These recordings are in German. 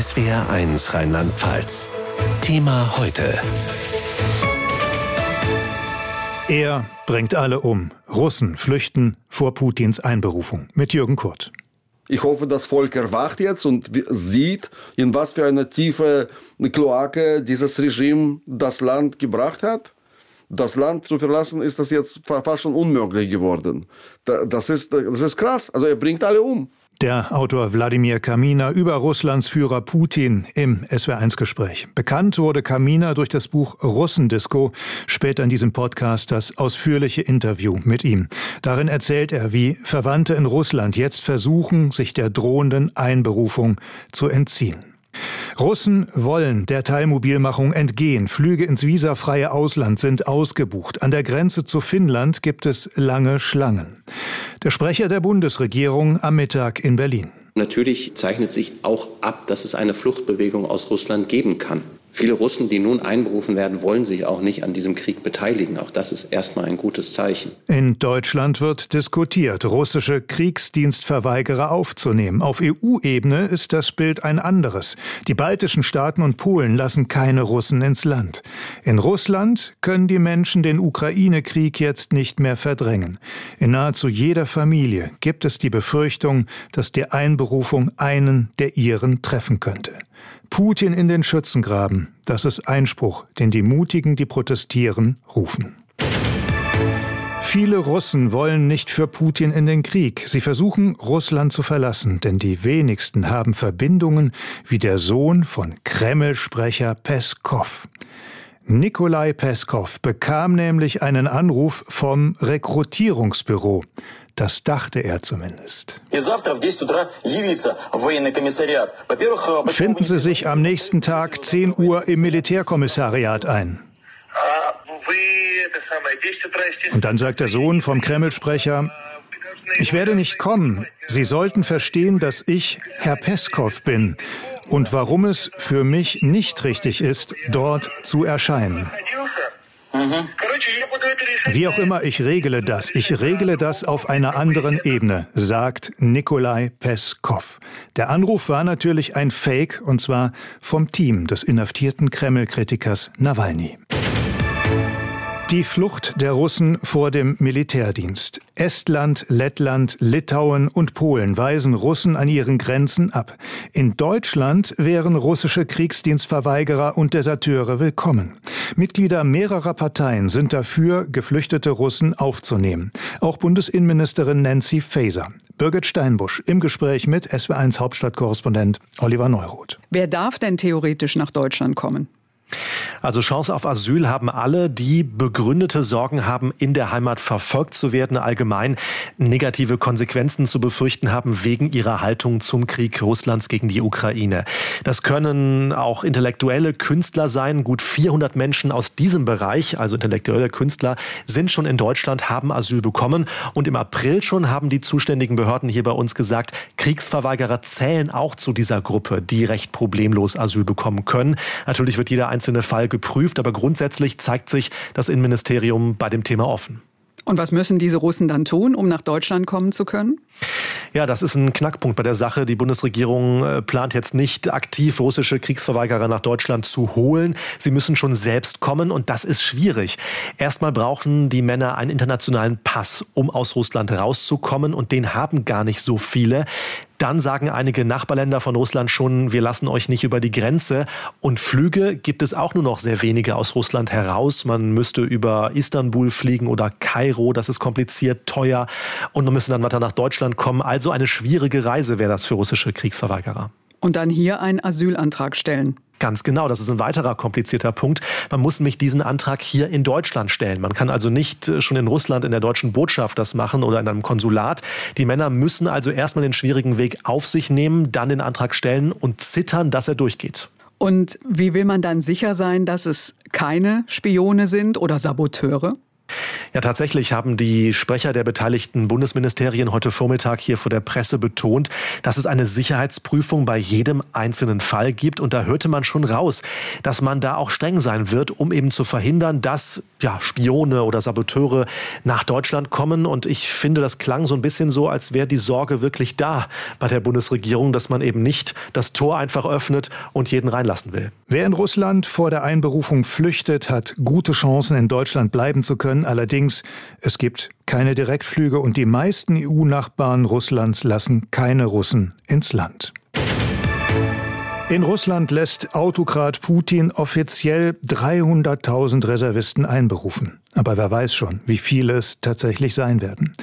SWR 1 Rheinland-Pfalz. Thema heute. Er bringt alle um. Russen flüchten vor Putins Einberufung. Mit Jürgen Kurt. Ich hoffe, das Volk erwacht jetzt und sieht, in was für eine tiefe Kloake dieses Regime das Land gebracht hat. Das Land zu verlassen, ist das jetzt fast schon unmöglich geworden. Das ist krass. Also er bringt alle um. Der Autor Wladimir Kaminer über Russlands Führer Putin im SWR1-Gespräch. Bekannt wurde Kaminer durch das Buch Russendisco, später in diesem Podcast das ausführliche Interview mit ihm. Darin erzählt er, wie Verwandte in Russland jetzt versuchen, sich der drohenden Einberufung zu entziehen. Russen wollen der Teilmobilmachung entgehen. Flüge ins visafreie Ausland sind ausgebucht. An der Grenze zu Finnland gibt es lange Schlangen. Der Sprecher der Bundesregierung am Mittag in Berlin. Natürlich zeichnet sich auch ab, dass es eine Fluchtbewegung aus Russland geben kann. Viele Russen, die nun einberufen werden, wollen sich auch nicht an diesem Krieg beteiligen. Auch das ist erstmal ein gutes Zeichen. In Deutschland wird diskutiert, russische Kriegsdienstverweigerer aufzunehmen. Auf EU-Ebene ist das Bild ein anderes. Die baltischen Staaten und Polen lassen keine Russen ins Land. In Russland können die Menschen den Ukraine-Krieg jetzt nicht mehr verdrängen. In nahezu jeder Familie gibt es die Befürchtung, dass die Einberufung einen der ihren treffen könnte. Putin in den Schützengraben, das ist Einspruch, den die Mutigen, die protestieren, rufen. Viele Russen wollen nicht für Putin in den Krieg. Sie versuchen, Russland zu verlassen, denn die wenigsten haben Verbindungen wie der Sohn von Kreml-Sprecher Peskow. Nikolai Peskow bekam nämlich einen Anruf vom Rekrutierungsbüro. Das dachte er zumindest. Finden Sie sich am nächsten Tag 10 Uhr im Militärkommissariat ein. Und dann sagt der Sohn vom Kreml-Sprecher, ich werde nicht kommen. Sie sollten verstehen, dass ich Herr Peskow bin und warum es für mich nicht richtig ist, dort zu erscheinen. Mhm. Wie auch immer, ich regle das auf einer anderen Ebene, sagt Nikolai Peskow. Der Anruf war natürlich ein Fake, und zwar vom Team des inhaftierten Kreml-Kritikers Nawalny. Die Flucht der Russen vor dem Militärdienst. Estland, Lettland, Litauen und Polen weisen Russen an ihren Grenzen ab. In Deutschland wären russische Kriegsdienstverweigerer und Deserteure willkommen. Mitglieder mehrerer Parteien sind dafür, geflüchtete Russen aufzunehmen. Auch Bundesinnenministerin Nancy Faeser. Birgit Steinbusch im Gespräch mit SWR1 Hauptstadtkorrespondent Oliver Neuroth. Wer darf denn theoretisch nach Deutschland kommen? Also Chance auf Asyl haben alle, die begründete Sorgen haben, in der Heimat verfolgt zu werden, allgemein negative Konsequenzen zu befürchten haben wegen ihrer Haltung zum Krieg Russlands gegen die Ukraine. Das können auch intellektuelle Künstler sein. Gut 400 Menschen aus diesem Bereich, also intellektuelle Künstler, sind schon in Deutschland, haben Asyl bekommen. Und im April schon haben die zuständigen Behörden hier bei uns gesagt, Kriegsverweigerer zählen auch zu dieser Gruppe, die recht problemlos Asyl bekommen können. Natürlich wird jeder einzelne Fall geprüft, aber grundsätzlich zeigt sich das Innenministerium bei dem Thema offen. Und was müssen diese Russen dann tun, um nach Deutschland kommen zu können? Ja, das ist ein Knackpunkt bei der Sache. Die Bundesregierung plant jetzt nicht aktiv, russische Kriegsverweigerer nach Deutschland zu holen. Sie müssen schon selbst kommen und das ist schwierig. Erstmal brauchen die Männer einen internationalen Pass, um aus Russland rauszukommen, und den haben gar nicht so viele. Dann sagen einige Nachbarländer von Russland schon, wir lassen euch nicht über die Grenze. Und Flüge gibt es auch nur noch sehr wenige aus Russland heraus. Man müsste über Istanbul fliegen oder Kairo. Das ist kompliziert, teuer. Und man müsste dann weiter nach Deutschland kommen. Also eine schwierige Reise wäre das für russische Kriegsverweigerer. Und dann hier einen Asylantrag stellen. Ganz genau, das ist ein weiterer komplizierter Punkt. Man muss nämlich diesen Antrag hier in Deutschland stellen. Man kann also nicht schon in Russland in der deutschen Botschaft das machen oder in einem Konsulat. Die Männer müssen also erstmal den schwierigen Weg auf sich nehmen, dann den Antrag stellen und zittern, dass er durchgeht. Und wie will man dann sicher sein, dass es keine Spione sind oder Saboteure? Ja, tatsächlich haben die Sprecher der beteiligten Bundesministerien heute Vormittag hier vor der Presse betont, dass es eine Sicherheitsprüfung bei jedem einzelnen Fall gibt. Und da hörte man schon raus, dass man da auch streng sein wird, um eben zu verhindern, dass Spione oder Saboteure nach Deutschland kommen. Und ich finde, das klang so ein bisschen so, als wäre die Sorge wirklich da bei der Bundesregierung, dass man eben nicht das Tor einfach öffnet und jeden reinlassen will. Wer in Russland vor der Einberufung flüchtet, hat gute Chancen, in Deutschland bleiben zu können. Allerdings, es gibt keine Direktflüge und die meisten EU-Nachbarn Russlands lassen keine Russen ins Land. In Russland lässt Autokrat Putin offiziell 300.000 Reservisten einberufen. Aber wer weiß schon, wie viele es tatsächlich sein werden.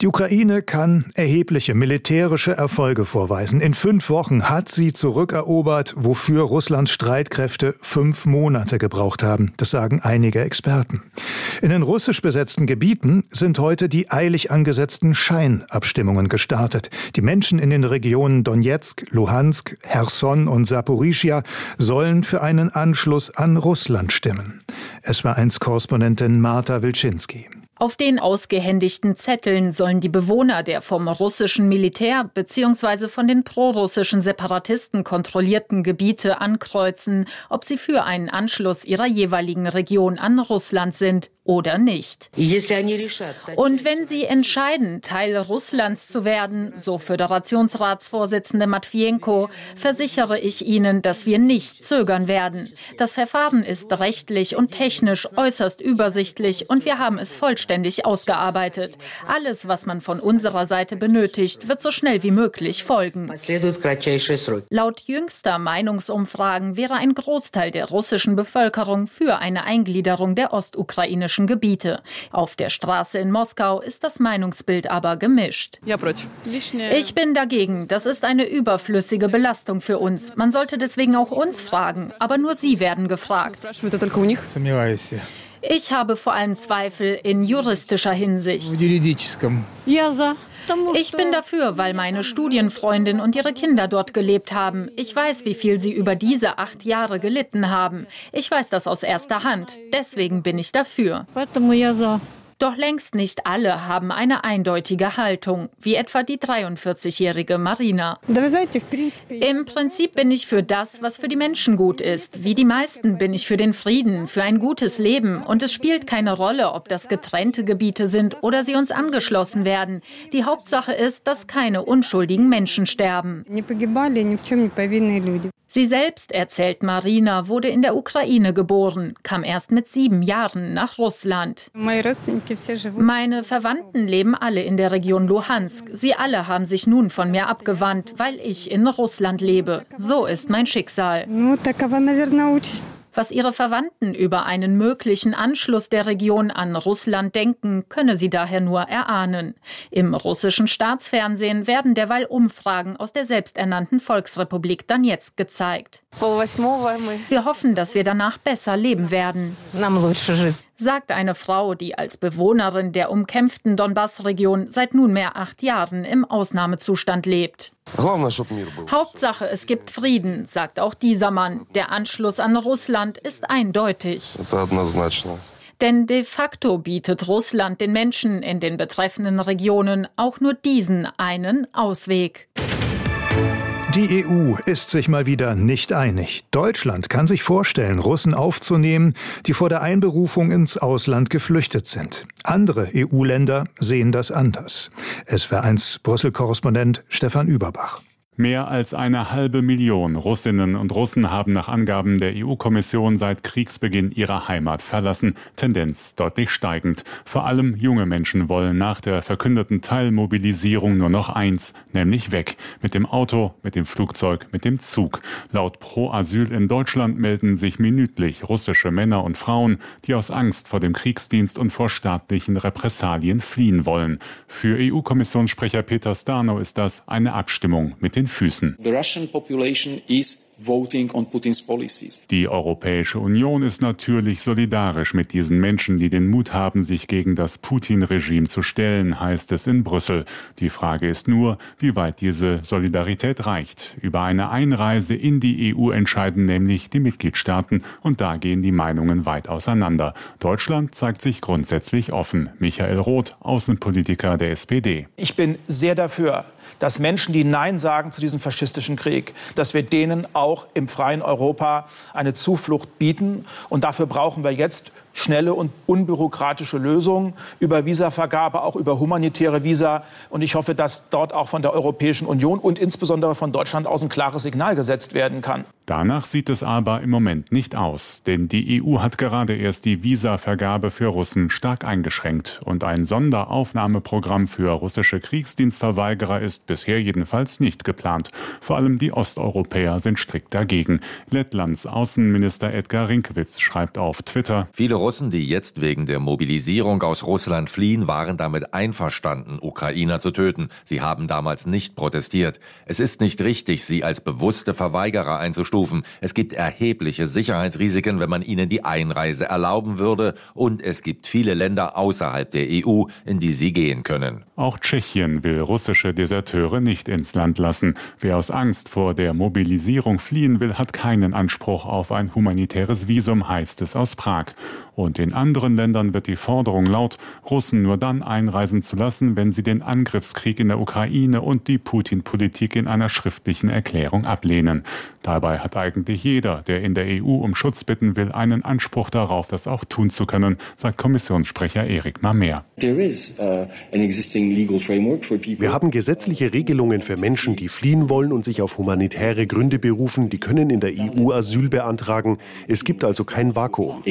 Die Ukraine kann erhebliche militärische Erfolge vorweisen. In 5 Wochen hat sie zurückerobert, wofür Russlands Streitkräfte 5 Monate gebraucht haben. Das sagen einige Experten. In den russisch besetzten Gebieten sind heute die eilig angesetzten Scheinabstimmungen gestartet. Die Menschen in den Regionen Donetsk, Luhansk, Herson und Saporizhia sollen für einen Anschluss an Russland stimmen. SWR 1 Korrespondentin Marta Wilczynski. Auf den ausgehändigten Zetteln sollen die Bewohner der vom russischen Militär bzw. von den prorussischen Separatisten kontrollierten Gebiete ankreuzen, ob sie für einen Anschluss ihrer jeweiligen Region an Russland sind oder nicht. Und wenn sie entscheiden, Teil Russlands zu werden, so Föderationsratsvorsitzende Matvienko, versichere ich Ihnen, dass wir nicht zögern werden. Das Verfahren ist rechtlich und technisch äußerst übersichtlich und wir haben es vollständig ausgearbeitet. Alles, was man von unserer Seite benötigt, wird so schnell wie möglich folgen. Laut jüngster Meinungsumfragen wäre ein Großteil der russischen Bevölkerung für eine Eingliederung der ostukrainischen Gebiete. Auf der Straße in Moskau ist das Meinungsbild aber gemischt. Ich bin dagegen. Das ist eine überflüssige Belastung für uns. Man sollte deswegen auch uns fragen, aber nur sie werden gefragt. Ich habe vor allem Zweifel in juristischer Hinsicht. Ich bin dafür, weil meine Studienfreundin und ihre Kinder dort gelebt haben. Ich weiß, wie viel sie über diese 8 Jahre gelitten haben. Ich weiß das aus erster Hand. Deswegen bin ich dafür. Doch längst nicht alle haben eine eindeutige Haltung, wie etwa die 43-jährige Marina. Im Prinzip bin ich für das, was für die Menschen gut ist. Wie die meisten bin ich für den Frieden, für ein gutes Leben. Und es spielt keine Rolle, ob das getrennte Gebiete sind oder sie uns angeschlossen werden. Die Hauptsache ist, dass keine unschuldigen Menschen sterben. Sie selbst, erzählt Marina, wurde in der Ukraine geboren, kam erst mit 7 Jahren nach Russland. Meine Verwandten leben alle in der Region Luhansk. Sie alle haben sich nun von mir abgewandt, weil ich in Russland lebe. So ist mein Schicksal. Was ihre Verwandten über einen möglichen Anschluss der Region an Russland denken, könne sie daher nur erahnen. Im russischen Staatsfernsehen werden derweil Umfragen aus der selbsternannten Volksrepublik Donetsk gezeigt. Wir hoffen, dass wir danach besser leben werden, sagt eine Frau, die als Bewohnerin der umkämpften Donbass-Region seit nunmehr 8 Jahren im Ausnahmezustand lebt. Hauptsache, es gibt Frieden, sagt auch dieser Mann. Der Anschluss an Russland ist eindeutig. Denn de facto bietet Russland den Menschen in den betreffenden Regionen auch nur diesen einen Ausweg. Die EU ist sich mal wieder nicht einig. Deutschland kann sich vorstellen, Russen aufzunehmen, die vor der Einberufung ins Ausland geflüchtet sind. Andere EU-Länder sehen das anders. SWR 1 Brüssel-Korrespondent Stefan Überbach. Mehr als 1,5 Million Russinnen und Russen haben nach Angaben der EU-Kommission seit Kriegsbeginn ihre Heimat verlassen. Tendenz deutlich steigend. Vor allem junge Menschen wollen nach der verkündeten Teilmobilisierung nur noch eins, nämlich weg. Mit dem Auto, mit dem Flugzeug, mit dem Zug. Laut Pro Asyl in Deutschland melden sich minütlich russische Männer und Frauen, die aus Angst vor dem Kriegsdienst und vor staatlichen Repressalien fliehen wollen. Für EU-Kommissionssprecher Peter Stano ist das eine Abstimmung mit den Füßen. Die Europäische Union ist natürlich solidarisch mit diesen Menschen, die den Mut haben, sich gegen das Putin-Regime zu stellen, heißt es in Brüssel. Die Frage ist nur, wie weit diese Solidarität reicht. Über eine Einreise in die EU entscheiden nämlich die Mitgliedstaaten und da gehen die Meinungen weit auseinander. Deutschland zeigt sich grundsätzlich offen. Michael Roth, Außenpolitiker der SPD. Ich bin sehr dafür, dass Menschen, die Nein sagen zu diesem faschistischen Krieg, dass wir denen auch im freien Europa eine Zuflucht bieten. Und dafür brauchen wir jetzt schnelle und unbürokratische Lösungen über Visavergabe, auch über humanitäre Visa. Und ich hoffe, dass dort auch von der Europäischen Union und insbesondere von Deutschland aus ein klares Signal gesetzt werden kann. Danach sieht es aber im Moment nicht aus. Denn die EU hat gerade erst die Visavergabe für Russen stark eingeschränkt. Und ein Sonderaufnahmeprogramm für russische Kriegsdienstverweigerer ist bisher jedenfalls nicht geplant. Vor allem die Osteuropäer sind strikt dagegen. Lettlands Außenminister Edgar Rinkevics schreibt auf Twitter: Viele Russen, die jetzt wegen der Mobilisierung aus Russland fliehen, waren damit einverstanden, Ukrainer zu töten. Sie haben damals nicht protestiert. Es ist nicht richtig, sie als bewusste Verweigerer einzustufen. Es gibt erhebliche Sicherheitsrisiken, wenn man ihnen die Einreise erlauben würde. Und es gibt viele Länder außerhalb der EU, in die sie gehen können. Auch Tschechien will russische Deserteure nicht ins Land lassen. Wer aus Angst vor der Mobilisierung fliehen will, hat keinen Anspruch auf ein humanitäres Visum, heißt es aus Prag. Und in anderen Ländern wird die Forderung laut, Russen nur dann einreisen zu lassen, wenn sie den Angriffskrieg in der Ukraine und die Putin-Politik in einer schriftlichen Erklärung ablehnen. Dabei hat eigentlich jeder, der in der EU um Schutz bitten will, einen Anspruch darauf, das auch tun zu können, sagt Kommissionssprecher Erik Mameer. Wir haben gesetzliche Regelungen für Menschen, die fliehen wollen und sich auf humanitäre Gründe berufen. Die können in der EU Asyl beantragen. Es gibt also kein Vakuum.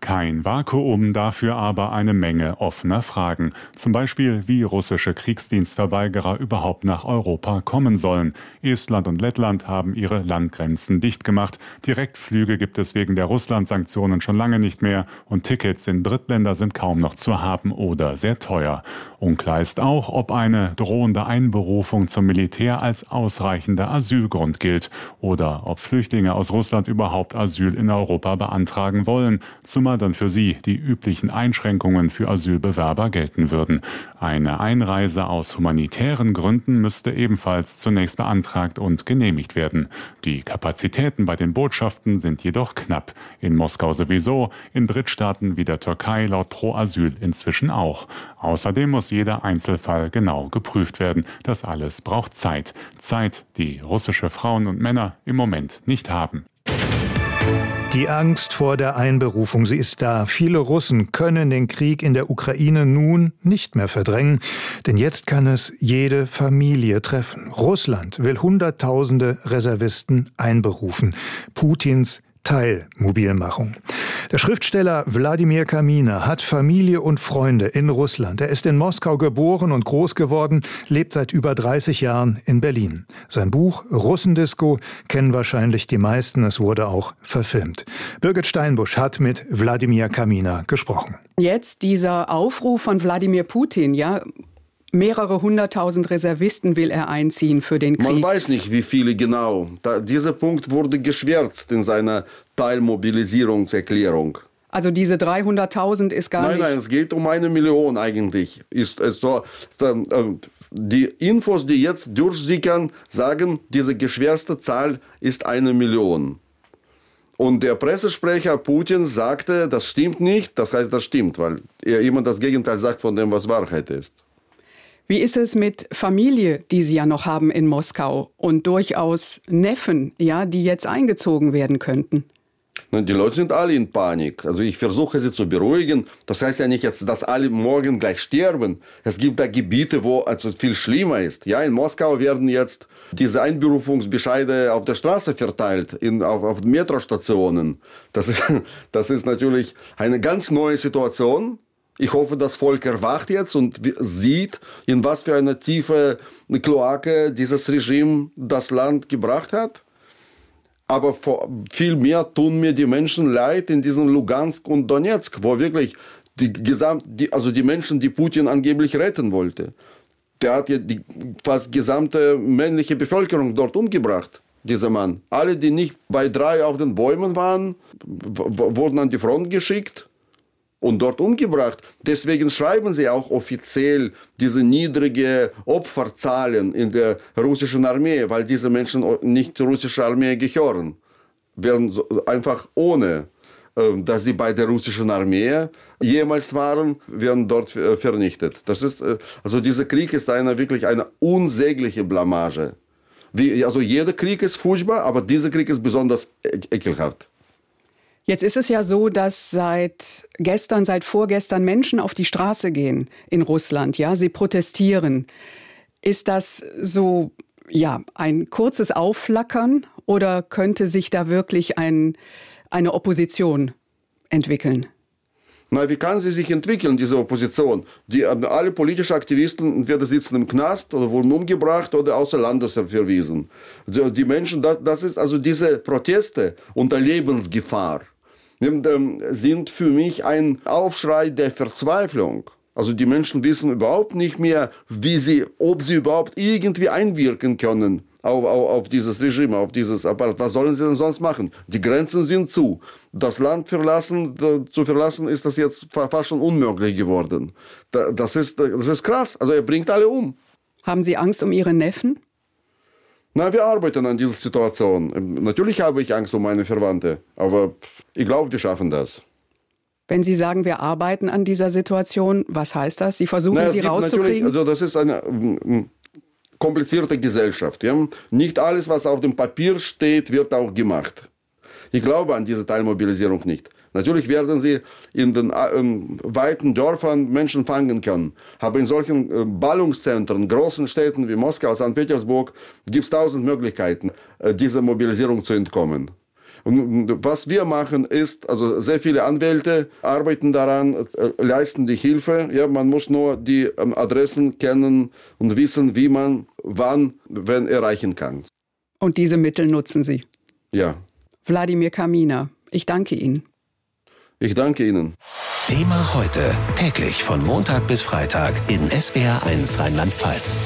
Kein Vakuum, dafür aber eine Menge offener Fragen. Zum Beispiel, wie russische Kriegsdienstverweigerer überhaupt nach Europa kommen sollen. Estland und Lettland haben ihre Landgrenzen dicht gemacht. Direktflüge gibt es wegen der Russland-Sanktionen schon lange nicht mehr. Und Tickets in Drittländer sind kaum noch zu haben oder sehr teuer. Unklar ist auch, ob eine drohende Einberufung zum Militär als ausreichender Asylgrund gilt. Oder ob Flüchtlinge aus Russland überhaupt Asyl in Europa beantragen wollen. Zumal dann für sie die üblichen Einschränkungen für Asylbewerber gelten würden. Eine Einreise aus humanitären Gründen müsste ebenfalls zunächst beantragt und genehmigt werden. Die Kapazitäten bei den Botschaften sind jedoch knapp. In Moskau sowieso, in Drittstaaten wie der Türkei laut Pro-Asyl inzwischen auch. Außerdem muss jeder Einzelfall genau geprüft werden. Das alles braucht Zeit. Zeit, die russische Frauen und Männer im Moment nicht haben. Die Angst vor der Einberufung, sie ist da. Viele Russen können den Krieg in der Ukraine nun nicht mehr verdrängen, denn jetzt kann es jede Familie treffen. Russland will Hunderttausende Reservisten einberufen. Putins Teilmobilmachung. Der Schriftsteller Wladimir Kaminer hat Familie und Freunde in Russland. Er ist in Moskau geboren und groß geworden, lebt seit über 30 Jahren in Berlin. Sein Buch Russendisco kennen wahrscheinlich die meisten. Es wurde auch verfilmt. Birgit Steinbusch hat mit Wladimir Kaminer gesprochen. Jetzt dieser Aufruf von Wladimir Putin, ja. Mehrere hunderttausend Reservisten will er einziehen für den Krieg. Man weiß nicht, wie viele genau. Dieser Punkt wurde geschwärzt in seiner Teilmobilisierungserklärung. Also diese 300.000 ist gar nicht... Nein, es geht um 1 Million eigentlich. Die Infos, die jetzt durchsickern, sagen, diese geschwärzte Zahl ist 1 Million. Und der Pressesprecher Putin sagte, das stimmt nicht. Das heißt, das stimmt, weil er immer das Gegenteil sagt von dem, was Wahrheit ist. Wie ist es mit Familie, die Sie ja noch haben in Moskau und durchaus Neffen, ja, die jetzt eingezogen werden könnten? Die Leute sind alle in Panik. Also ich versuche sie zu beruhigen. Das heißt ja nicht jetzt, dass alle morgen gleich sterben. Es gibt da Gebiete, wo also viel schlimmer ist. Ja, in Moskau werden jetzt diese Einberufungsbescheide auf der Straße verteilt, auf Metrostationen. Das ist natürlich eine ganz neue Situation. Ich hoffe, das Volk erwacht jetzt und sieht, in was für eine tiefe Kloake dieses Regime das Land gebracht hat. Aber viel mehr tun mir die Menschen leid in diesen Luhansk und Donetsk, wo wirklich die Menschen, die Putin angeblich retten wollte. der hat ja die fast gesamte männliche Bevölkerung dort umgebracht, dieser Mann. Alle, die nicht bei 3 auf den Bäumen waren, wurden an die Front geschickt und dort umgebracht. Deswegen schreiben sie auch offiziell diese niedrige Opferzahlen in der russischen Armee, weil diese Menschen nicht zur russischen Armee gehören. Wären einfach ohne, dass sie bei der russischen Armee jemals waren, werden dort vernichtet. Das ist, also dieser Krieg ist wirklich eine unsägliche Blamage. Also jeder Krieg ist furchtbar, aber dieser Krieg ist besonders ekelhaft. Jetzt ist es ja so, dass seit vorgestern Menschen auf die Straße gehen in Russland. Ja, sie protestieren. Ist das so, ja, ein kurzes Aufflackern oder könnte sich da wirklich eine Opposition entwickeln? Na, wie kann sie sich entwickeln, diese Opposition? Alle politischen Aktivisten entweder sitzen im Knast oder wurden umgebracht oder außer Landes verwiesen. Die Menschen, das ist also diese Proteste unter Lebensgefahr, sind für mich ein Aufschrei der Verzweiflung. Also die Menschen wissen überhaupt nicht mehr, ob sie überhaupt irgendwie einwirken können auf dieses Regime, auf dieses Apparat. Was sollen sie denn sonst machen? Die Grenzen sind zu. Das Land zu verlassen ist das jetzt fast schon unmöglich geworden. Das ist krass. Also er bringt alle um. Haben Sie Angst um Ihre Neffen? Na, wir arbeiten an dieser Situation. Natürlich habe ich Angst um meine Verwandte, aber ich glaube, wir schaffen das. Wenn Sie sagen, wir arbeiten an dieser Situation, was heißt das? Sie versuchen, sie rauszukriegen? Also das ist eine komplizierte Gesellschaft. Ja? Nicht alles, was auf dem Papier steht, wird auch gemacht. Ich glaube an diese Teilmobilisierung nicht. Natürlich werden sie in den weiten Dörfern Menschen fangen können. Aber in solchen Ballungszentren, großen Städten wie Moskau, St. Petersburg, gibt es 1000 Möglichkeiten, dieser Mobilisierung zu entkommen. Und was wir machen ist, also sehr viele Anwälte arbeiten daran, leisten die Hilfe. Ja, man muss nur die Adressen kennen und wissen, wie man wann, wenn erreichen kann. Und diese Mittel nutzen Sie? Ja. Wladimir Kaminer, ich danke Ihnen. Ich danke Ihnen. Thema heute, täglich von Montag bis Freitag in SWR 1 Rheinland-Pfalz.